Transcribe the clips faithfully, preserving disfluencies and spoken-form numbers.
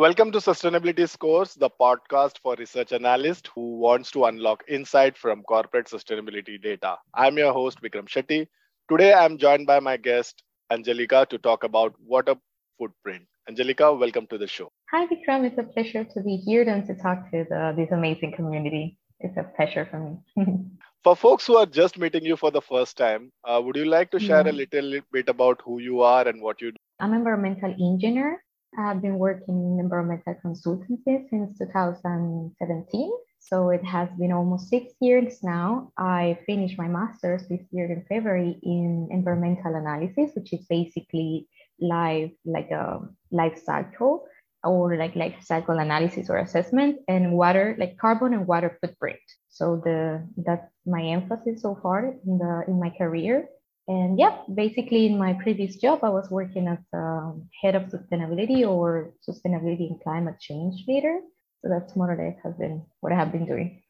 Welcome to Sustainability Scores, the podcast for research analysts who wants to unlock insight from corporate sustainability data. I'm your host, Vikram Shetty. Today, I'm joined by my guest, Angelika, to talk about water footprint. Angelika, welcome to the show. Hi, Vikram. It's a pleasure to be here and to talk to the, this amazing community. It's a pleasure for me. For folks who are just meeting you for the first time, uh, would you like to share mm-hmm. a little bit about who you are and what you do? I'm an environmental engineer. I've been working in environmental consultancy since two thousand seventeen. So it has been almost six years now. I finished my master's this year in February in environmental analysis, which is basically life, like a life cycle or like life cycle analysis or assessment, and water, like carbon and water footprint. So the that's my emphasis so far in the in my career. And yeah, basically in my previous job, I was working as um, head of sustainability or sustainability and climate change leader. So that's more or less has been what I have been doing.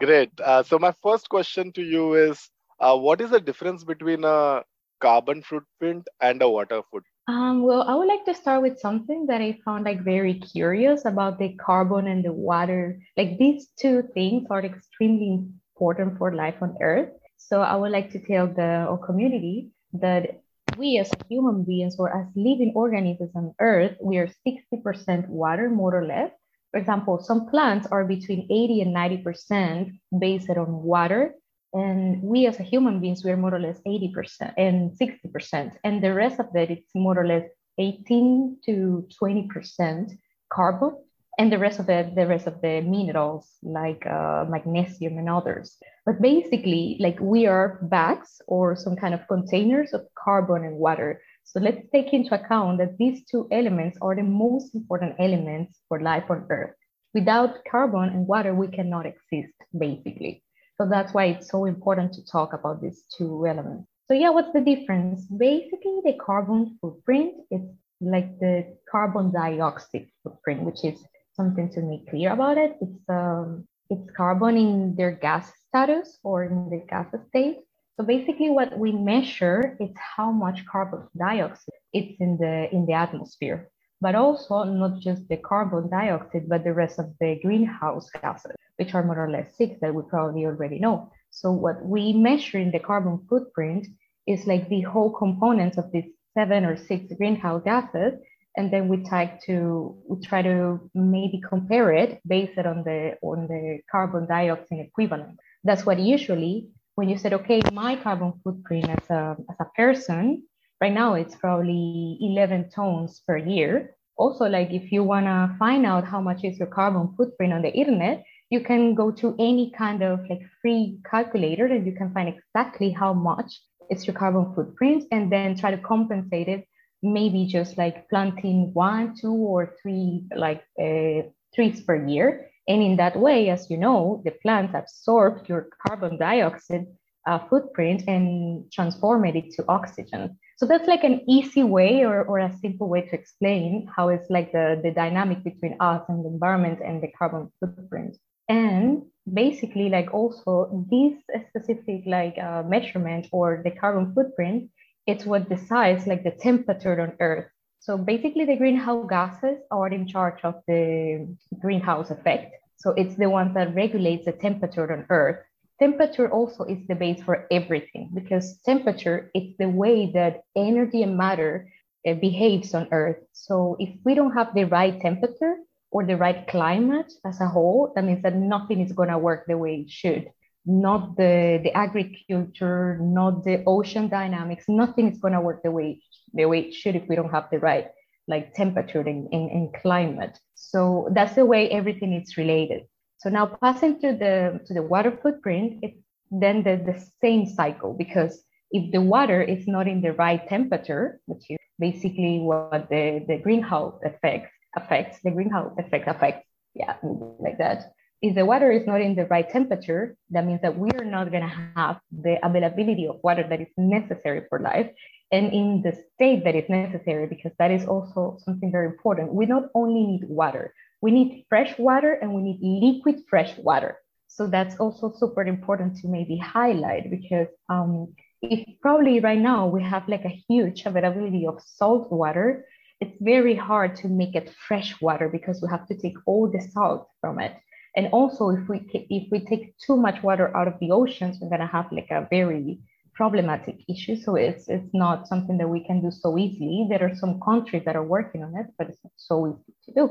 Great. Uh, so my first question to you is, uh, what is the difference between a carbon footprint and a water footprint? Um, well, I would like to start with something that I found like very curious about the carbon and the water. Like these two things are extremely important for life on Earth. So I would like to tell the our community that we as human beings or as living organisms on Earth, we are sixty percent water, more or less. For example, some plants are between eighty and ninety percent based on water. And we as a human beings, we are more or less eighty percent and sixty percent. And the rest of it, it's more or less eighteen to twenty percent carbon. And the rest of the, the rest of the minerals like uh, magnesium and others. But basically, like we are bags or some kind of containers of carbon and water. So let's take into account that these two elements are the most important elements for life on Earth. Without carbon and water, we cannot exist, basically. So that's why it's so important to talk about these two elements. So yeah, what's the difference? Basically, the carbon footprint is like the carbon dioxide footprint, which is something to make clear about it. It's um, it's carbon in their gas status or in the gas state. So basically what we measure is how much carbon dioxide it's in the in the atmosphere, but also not just the carbon dioxide, but the rest of the greenhouse gases, which are more or less six that we probably already know. So what we measure in the carbon footprint is like the whole components of these seven or six greenhouse gases. And then we try to we try to maybe compare it based on the on the carbon dioxide equivalent. That's what usually when you said, okay, my carbon footprint as a as a person right now, it's probably eleven tons per year. Also, like if you wanna find out how much is your carbon footprint on the internet, you can go to any kind of like free calculator and you can find exactly how much is your carbon footprint and then try to compensate it. Maybe just like planting one, two, or three like uh, trees per year. And in that way, as you know, the plants absorb your carbon dioxide uh, footprint and transform it to oxygen. So that's like an easy way or, or a simple way to explain how it's like the, the dynamic between us and the environment and the carbon footprint. And basically like also this specific like uh, measurement or the carbon footprint, it's what decides like the temperature on Earth. So basically the greenhouse gases are in charge of the greenhouse effect. So it's the one that regulates the temperature on Earth. Temperature also is the base for everything because temperature is the way that energy and matter uh, behaves on Earth. So if we don't have the right temperature or the right climate as a whole, that means that nothing is going to work the way it should. Not the, the agriculture, not the ocean dynamics, nothing is going to work the way, the way it should if we don't have the right like temperature and, and, and climate. So that's the way everything is related. So now passing to the to the water footprint, it's then the, the same cycle, because if the water is not in the right temperature, which is basically what the, the greenhouse effect affects, the greenhouse effect affects, yeah, like that. If the water is not in the right temperature, that means that we are not going to have the availability of water that is necessary for life and in the state that is necessary, because that is also something very important. We not only need water, we need fresh water and we need liquid fresh water. So that's also super important to maybe highlight, because um, if probably right now we have like a huge availability of salt water, it's very hard to make it fresh water because we have to take all the salt from it. And also, if we if we take too much water out of the oceans, we're gonna have like a very problematic issue. So it's it's not something that we can do so easily. There are some countries that are working on it, but it's not so easy to do.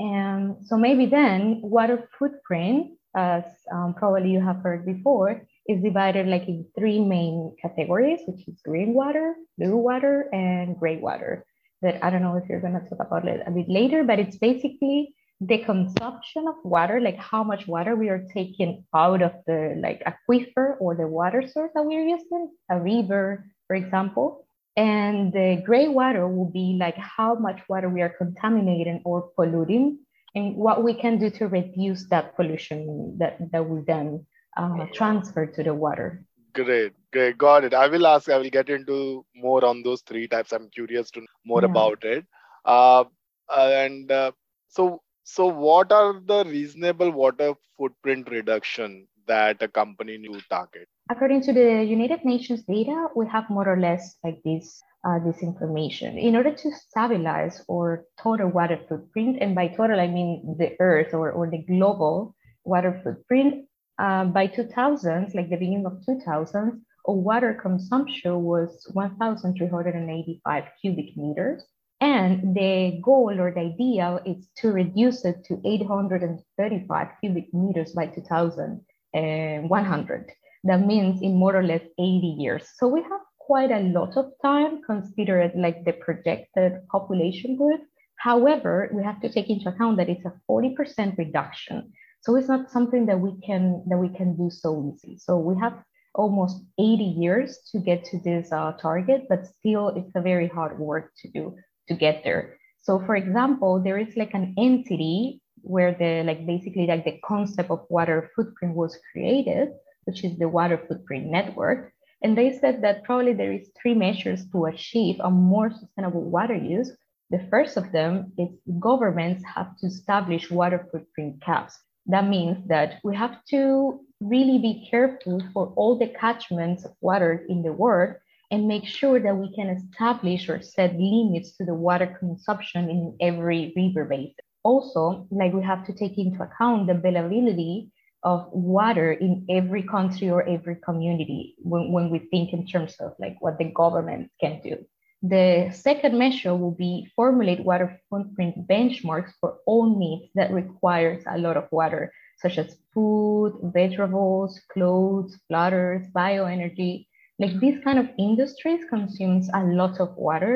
And so maybe then water footprint, as um, probably you have heard before, is divided like in three main categories, which is green water, blue water, and gray water. That I don't know if you're going to talk about it a bit later, but it's basically the consumption of water, like how much water we are taking out of the like aquifer or the water source that we're using, a river, for example. And the gray water will be like how much water we are contaminating or polluting and what we can do to reduce that pollution that, that we then uh, transfer to the water. Great, great, got it. I will ask, I will get into more on those three types. I'm curious to know more yeah. about it. Uh, and uh, so, so what are the reasonable water footprint reduction that a company new target? According to the United Nations data, we have more or less like this, uh, this information. In order to stabilize or total water footprint, and by total, I mean the earth or, or the global water footprint, Uh, by two thousands, like the beginning of two thousands, water consumption was one thousand three hundred eighty-five cubic meters. And the goal or the idea is to reduce it to eight hundred thirty-five cubic meters by two thousand one hundred. That means in more or less eighty years. So we have quite a lot of time considered like the projected population growth. However, we have to take into account that it's a forty percent reduction. So it's not something that we can that we can do so easy. So we have almost eighty years to get to this uh, target, but still it's a very hard work to do to get there. So for example, there is like an entity where the like basically like the concept of water footprint was created, which is the Water Footprint Network. And they said that probably there is three measures to achieve a more sustainable water use. The first of them is governments have to establish water footprint caps. That means that we have to really be careful for all the catchments of water in the world and make sure that we can establish or set limits to the water consumption in every river basin. Also, like we have to take into account the availability of water in every country or every community when, when we think in terms of like what the government can do. The second measure will be formulate water footprint benchmarks for all needs that requires a lot of water, such as food, vegetables, clothes, platters, bioenergy. Like these kind of industries consumes a lot of water.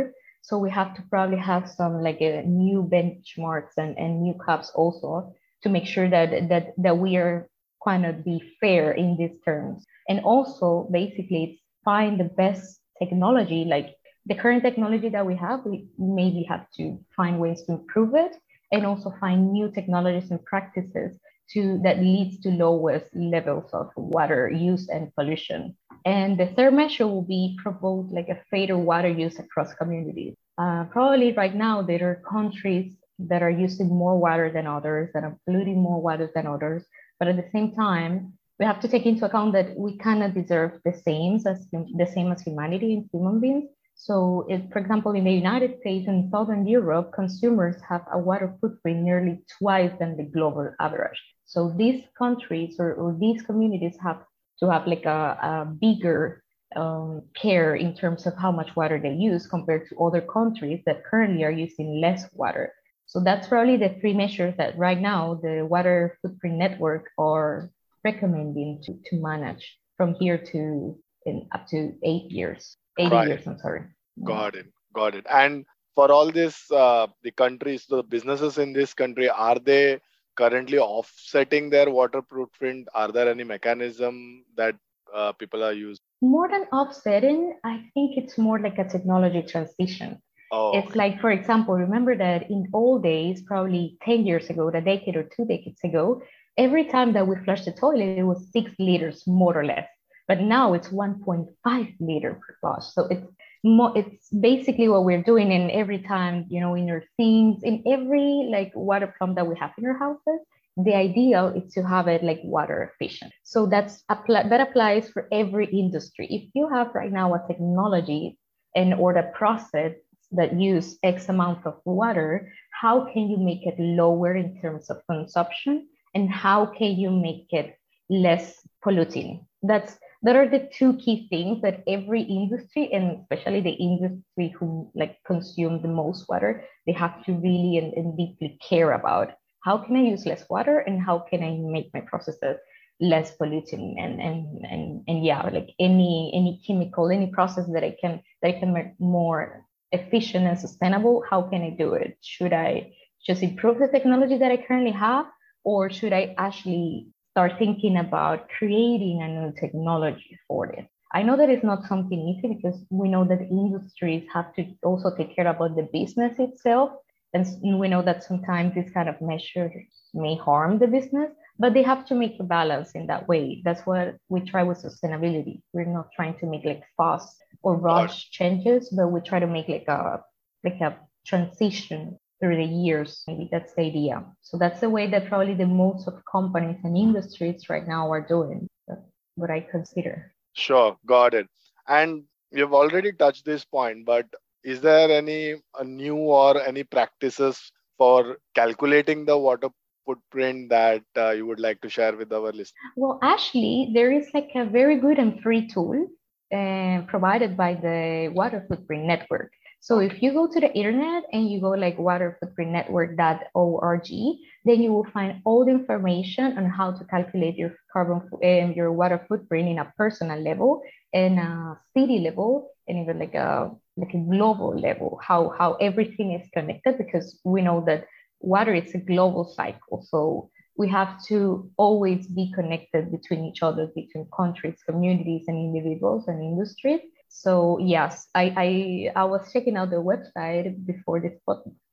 So we have to probably have some like a new benchmarks and, and new caps also to make sure that, that, that we are kind of be fair in these terms. And also basically find the best technology, like the current technology that we have, we maybe have to find ways to improve it and also find new technologies and practices to that leads to lowest levels of water use and pollution. And the third measure will be promote like a fairer water use across communities. Uh, probably right now there are countries that are using more water than others, that are polluting more water than others, but at the same time, we have to take into account that we cannot deserve the same as the same as humanity and human beings. So, if, for example, in the United States and Southern Europe, consumers have a water footprint nearly twice than the global average. So these countries or, or these communities have to have like a, a bigger um, care in terms of how much water they use compared to other countries that currently are using less water. So that's probably the three measures that right now the Water Footprint Network are recommending to, to manage from here to in up to eight years. eighty years, I'm sorry. Got it. Got it. And for all this, uh, the countries, the businesses in this country, are they currently offsetting their water footprint? Are there any mechanism that uh, people are using? More than offsetting, I think it's more like a technology transition. Oh, it's okay. Like, for example, remember that in old days, probably ten years ago, a decade or two decades ago, every time that we flushed the toilet, it was six liters, more or less. But now it's one point five liter per flush. So it's more, it's basically what we're doing. And every time, you know, in your sinks, in every like water pump that we have in our houses, the ideal is to have it like water efficient. So that's that applies for every industry. If you have right now a technology and or the process that use X amount of water, how can you make it lower in terms of consumption? And how can you make it less polluting? That's, that are the two key things that every industry, and especially the industry who like consume the most water, they have to really and, and deeply care about. How can I use less water and how can I make my processes less polluting? And, and, and, and yeah, like any, any chemical, any process that I can, that I can make more efficient and sustainable, how can I do it? Should I just improve the technology that I currently have? Or should I actually start thinking about creating a new technology for this? I know that it's not something easy because we know that industries have to also take care about the business itself. And we know that sometimes these kind of measures may harm the business, but they have to make a balance in that way. That's what we try with sustainability. We're not trying to make like fast or rush changes, but we try to make like a, like a transition through the years. Maybe that's the idea. So that's the way that probably the most of companies and industries right now are doing. That's what I consider. Sure, got it. And you've already touched this point, but is there any a new or any practices for calculating the water footprint that uh, you would like to share with our listeners? Well, actually, there is like a very good and free tool uh, provided by the Water Footprint Network. So if you go to the internet and you go like water footprint network dot org, then you will find all the information on how to calculate your carbon and your water footprint in a personal level, and a city level, and even like a like a global level. How how everything is connected, because we know that water is a global cycle. So we have to always be connected between each other, between countries, communities, and individuals and industries. So yes, I, I I was checking out the website before this,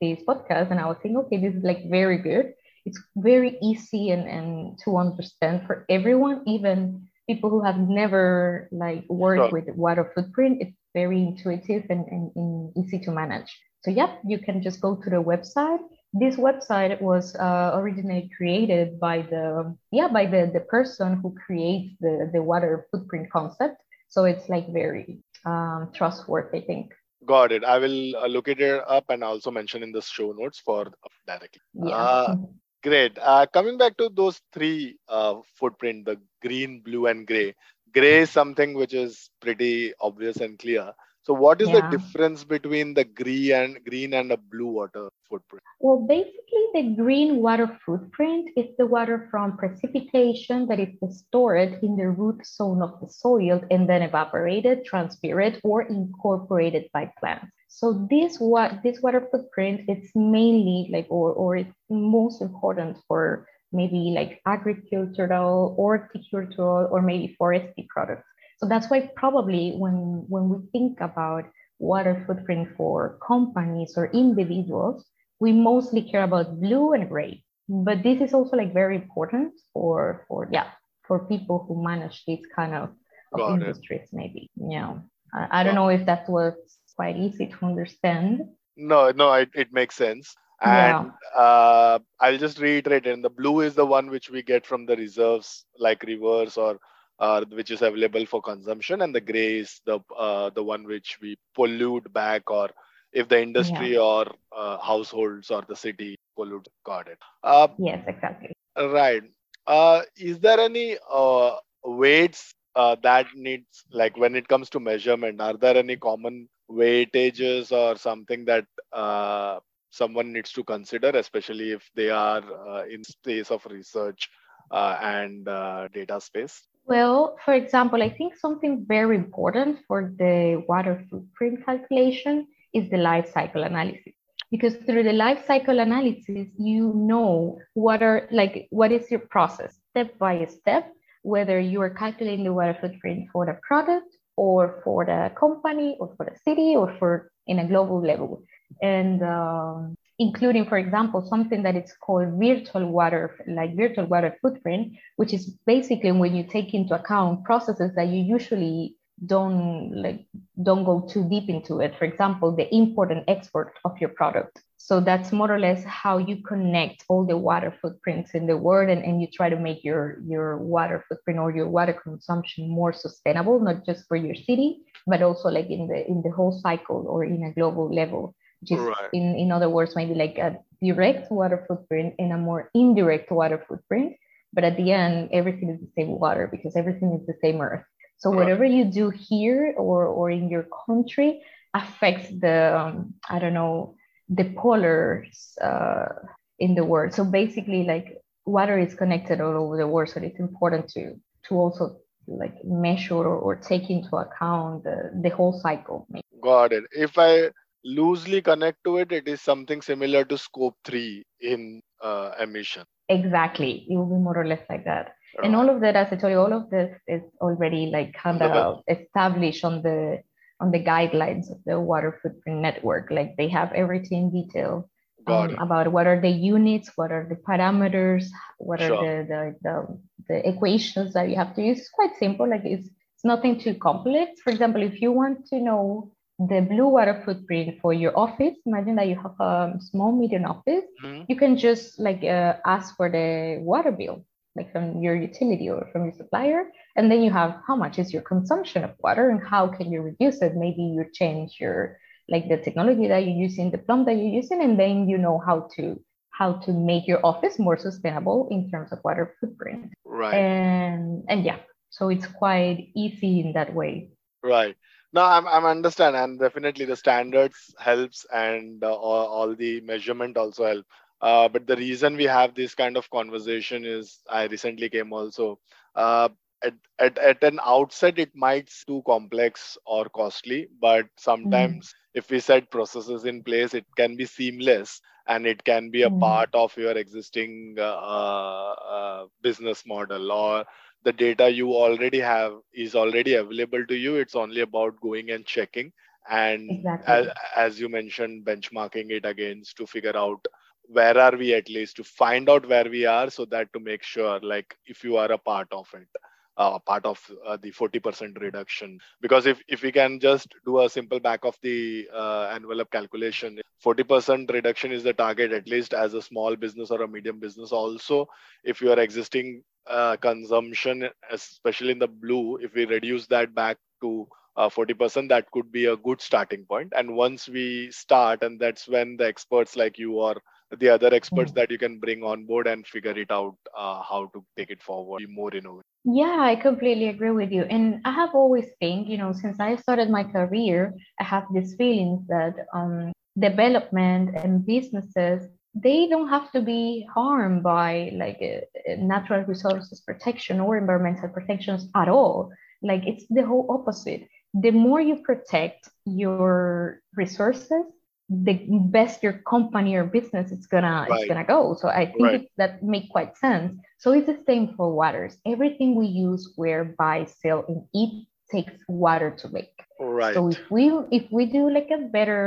this podcast, and I was thinking, okay, this is like very good. It's very easy and, and to understand for everyone, even people who have never like worked sure. with water footprint. It's very intuitive and, and, and easy to manage. So yeah, you can just go to the website. This website was uh, originally created by the yeah by the, the person who creates the, the water footprint concept. So it's like very um, trustworthy, I think. Got it. I will uh, look it up and also mention in the show notes for uh, directly. Yeah. Uh, great. Uh, coming back to those three uh, footprint, the green, blue, and gray. Gray is something which is pretty obvious and clear. So what is yeah. the difference between the green and green and the blue water footprint? Well, basically the green water footprint is the water from precipitation that is stored in the root zone of the soil and then evaporated, transpired, or incorporated by plants. So this what this water footprint is mainly like or or it's most important for maybe like agricultural, horticultural, or maybe forestry products. So that's why probably when, when we think about water footprint for companies or individuals, we mostly care about blue and gray. But this is also like very important for, for yeah, for people who manage these kind of, of industries, maybe. Yeah. I, I don't know if that was quite easy to understand. No, no, it, it makes sense. And yeah. uh, I'll just reiterate it. And the blue is the one which we get from the reserves, like rivers or Uh, which is available for consumption, and the gray is the uh, the one which we pollute back, or if the industry yeah. or uh, households or the city pollute. Got it. Uh, yes, exactly. Right. Uh, is there any uh, weights uh, that needs, like when it comes to measurement, are there any common weightages or something that uh, someone needs to consider, especially if they are uh, in space of research uh, and uh, data space? Well, for example, I think something very important for the water footprint calculation is the life cycle analysis, because through the life cycle analysis, you know what are like what is your process step by step, whether you are calculating the water footprint for the product or for the company or for the city or for in a global level, and um, including, for example, something that is called virtual water, like virtual water footprint, which is basically when you take into account processes that you usually don't like, don't go too deep into it. For example, the import and export of your product. So that's more or less how you connect all the water footprints in the world, and, and you try to make your, your water footprint or your water consumption more sustainable, not just for your city, but also like in the in the whole cycle or in a global level. Just right. in, in other words, maybe like a direct water footprint and a more indirect water footprint. But at the end, everything is the same water because everything is the same earth. So right. whatever you do here or, or in your country affects the, um, I don't know, the polars uh, in the world. So basically, like water is connected all over the world. So it's important to to also like measure or, or take into account the, the whole cycle. Maybe. Got it. If I loosely connect to it, it is something similar to scope three in uh, emission. Exactly. It will be more or less like that. Right. And all of that, as I told you, all of this is already like kind of established on the on the guidelines of the Water Footprint Network. Like they have everything detailed um, about what are the units, what are the parameters, what sure. are the, the the the equations that you have to use. It's quite simple. Like it's it's nothing too complex. For example, if you want to know the blue water footprint for your office, imagine that you have a small, medium office, mm-hmm. you can just like uh, ask for the water bill, like from your utility or from your supplier. And then you have how much is your consumption of water and how can you reduce it? Maybe you change your, like the technology that you're using, the pump that you're using, and then you know how to how to make your office more sustainable in terms of water footprint. Right. And, and yeah, so it's quite easy in that way. Right. No, I'm I'm understand, and definitely the standards helps, and uh, all, all the measurement also help. Uh, but the reason we have this kind of conversation is I recently came also uh, at at at an outset it might be too complex or costly, but sometimes mm. if we set processes in place, it can be seamless and it can be a mm. part of your existing uh, uh, business model, or the data you already have is already available to you. It's only about going and checking. And exactly. as, as you mentioned, benchmarking it against to figure out where are we, at least to find out where we are, so that to make sure, like if you are a part of it, uh, part of uh, the forty percent reduction. Because if, if we can just do a simple back of the uh, envelope calculation, forty percent reduction is the target, at least as a small business or a medium business. Also, if you are existing Uh, consumption, especially in the blue, if we reduce that back to uh, forty percent, that could be a good starting point. And once we start, and that's when the experts like you or the other experts that you can bring on board and figure it out uh, how to take it forward, be more innovative. Yeah, I completely agree with you. And I have always think, you know, since I started my career, I have this feeling that um, development and businesses, they don't have to be harmed by like uh, natural resources protection or environmental protections at all. Like it's the whole opposite. The more you protect your resources, the best your company or business is gonna right. it's gonna go. So I think right. it, that makes quite sense. So it's the same for waters. Everything we use, wear, buy, sell, and eat takes water to make. Right. So if we if we do like a better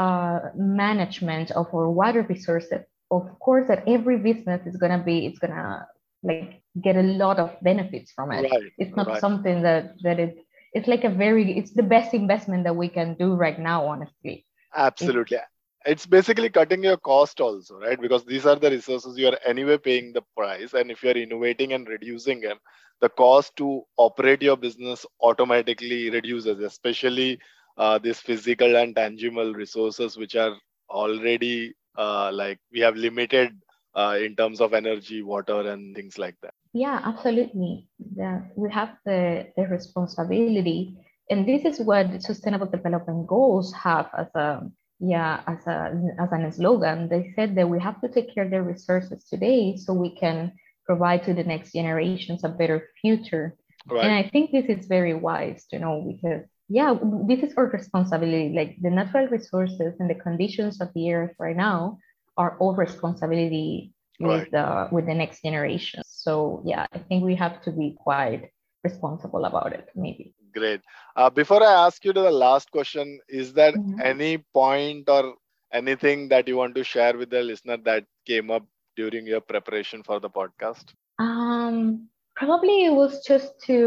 uh management of our water resources, of course that every business is gonna be it's gonna like get a lot of benefits from it. Right, it's not right. something that that it it's like a very it's the best investment that we can do right now, honestly. Absolutely. It's, it's basically cutting your cost also, right? Because these are the resources you are anyway paying the price, and if you are innovating and reducing them, the cost to operate your business automatically reduces, especially Uh, these physical and tangible resources, which are already uh, like we have limited uh, in terms of energy, water, and things like that. Yeah, absolutely. Yeah. We have the, the responsibility, and this is what Sustainable Development Goals have as a yeah as a as an slogan. They said that we have to take care of the resources today so we can provide to the next generations a better future. Right. And I think this is very wise to know, because yeah, this is our responsibility. Like the natural resources and the conditions of the earth right now are all responsibility right. with the with the next generation. So yeah, I think we have to be quite responsible about it. Maybe. Great. Uh, before I ask you to the last question, is there mm-hmm. any point or anything that you want to share with the listener that came up during your preparation for the podcast? Um, probably it was just to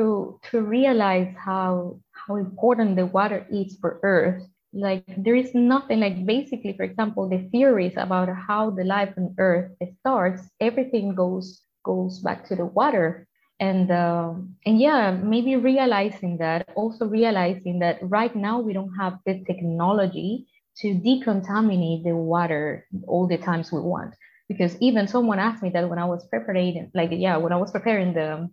to realize how. how important the water is for Earth. Like there is nothing like basically, for example, the theories about how the life on Earth starts, everything goes goes back to the water. And uh, and yeah, maybe realizing that, also realizing that right now we don't have the technology to decontaminate the water all the times we want. Because even someone asked me that when I was preparing, like, yeah, when I was preparing the,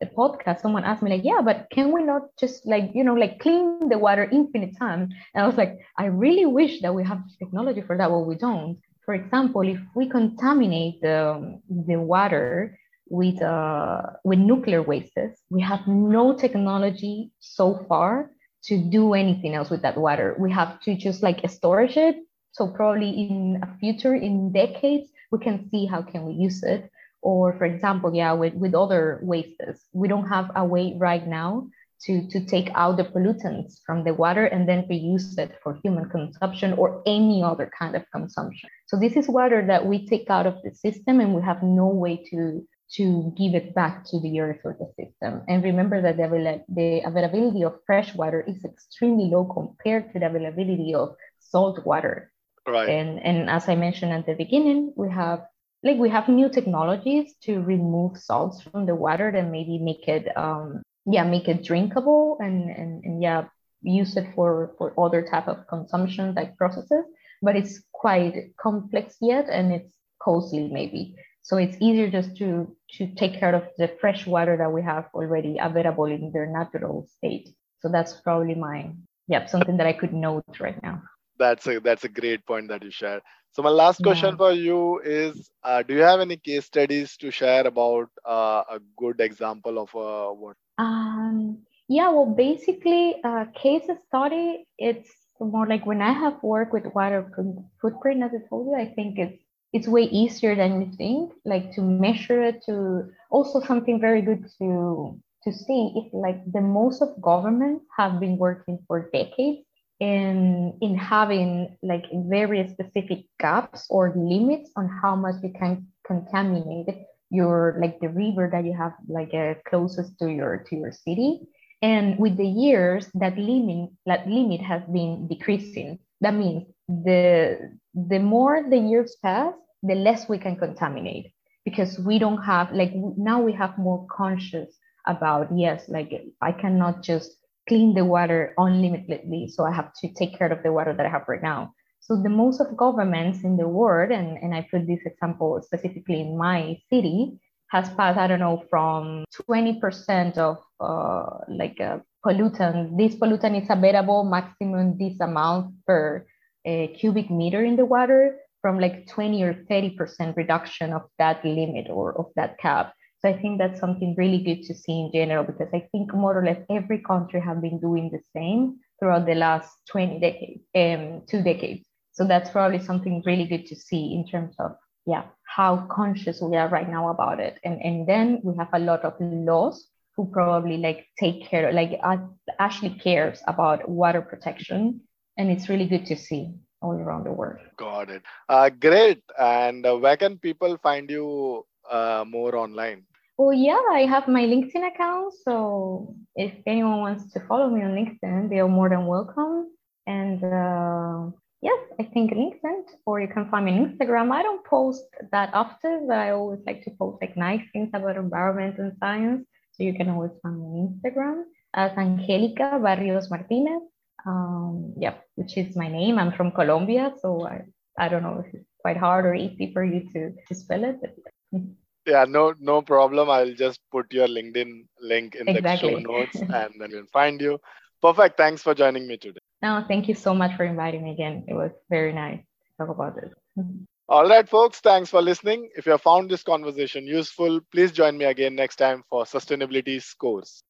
the podcast, someone asked me like, yeah, but can we not just like, you know, like clean the water infinite time? And I was like, I really wish that we have technology for that, but well, we don't. For example, if we contaminate the, the water with uh, with nuclear wastes, we have no technology so far to do anything else with that water. We have to just like store it. So probably in a future, in decades, we can see how can we use it. Or for example, yeah, with, with other wastes, we don't have a way right now to, to take out the pollutants from the water and then reuse it for human consumption or any other kind of consumption. So this is water that we take out of the system and we have no way to, to give it back to the earth or the system. And remember that the, the availability of fresh water is extremely low compared to the availability of salt water. Right. And and as I mentioned at the beginning, we have like we have new technologies to remove salts from the water and maybe make it um yeah make it drinkable and and, and yeah use it for, for other type of consumption like processes. But it's quite complex yet and it's costly maybe. So it's easier just to to take care of the fresh water that we have already available in their natural state. So that's probably my yeah something that I could note right now. That's a that's a great point that you shared. So my last question yeah. for you is, uh, do you have any case studies to share about uh, a good example of uh, what? Um, yeah, well, basically, uh, case study, it's more like when I have worked with water footprint, as I told you, I think it's, it's way easier than you think, like to measure it, to also something very good to, to see if like the most of governments have been working for decades in in having like very specific gaps or limits on how much you can contaminate your like the river that you have like uh, closest to your to your city. And with the years, that limit that limit has been decreasing. That means the the more the years pass, the less we can contaminate, because we don't have like now we have more conscious about yes like I cannot just clean the water unlimitedly. So I have to take care of the water that I have right now. So the most of governments in the world, and, and I put this example specifically in my city, has passed, I don't know, from twenty percent of uh, like a pollutant, this pollutant is available maximum this amount per uh, cubic meter in the water, from like twenty or thirty percent reduction of that limit or of that cap. So I think that's something really good to see in general, because I think more or less every country have been doing the same throughout the last twenty decades, um, two decades. So that's probably something really good to see in terms of, yeah, how conscious we are right now about it. And, and then we have a lot of laws who probably like take care, like uh, actually cares about water protection. And it's really good to see all around the world. Got it. Uh, great. And uh, where can people find you uh, more online? Well, yeah, I have my LinkedIn account. So if anyone wants to follow me on LinkedIn, they are more than welcome. And uh, yes, I think LinkedIn, or you can find me on Instagram. I don't post that often, but I always like to post like nice things about environment and science. So you can always find me on Instagram as Angelika Barrios Martinez. Um, yeah, which is my name. I'm from Colombia. So I, I don't know if it's quite hard or easy for you to, to spell it. But yeah, no, no problem. I'll just put your LinkedIn link in exactly. the show notes and then we'll find you. Perfect. Thanks for joining me today. No, thank you so much for inviting me again. It was very nice to talk about this. All right, folks. Thanks for listening. If you have found this conversation useful, please join me again next time for Sustainability Scores.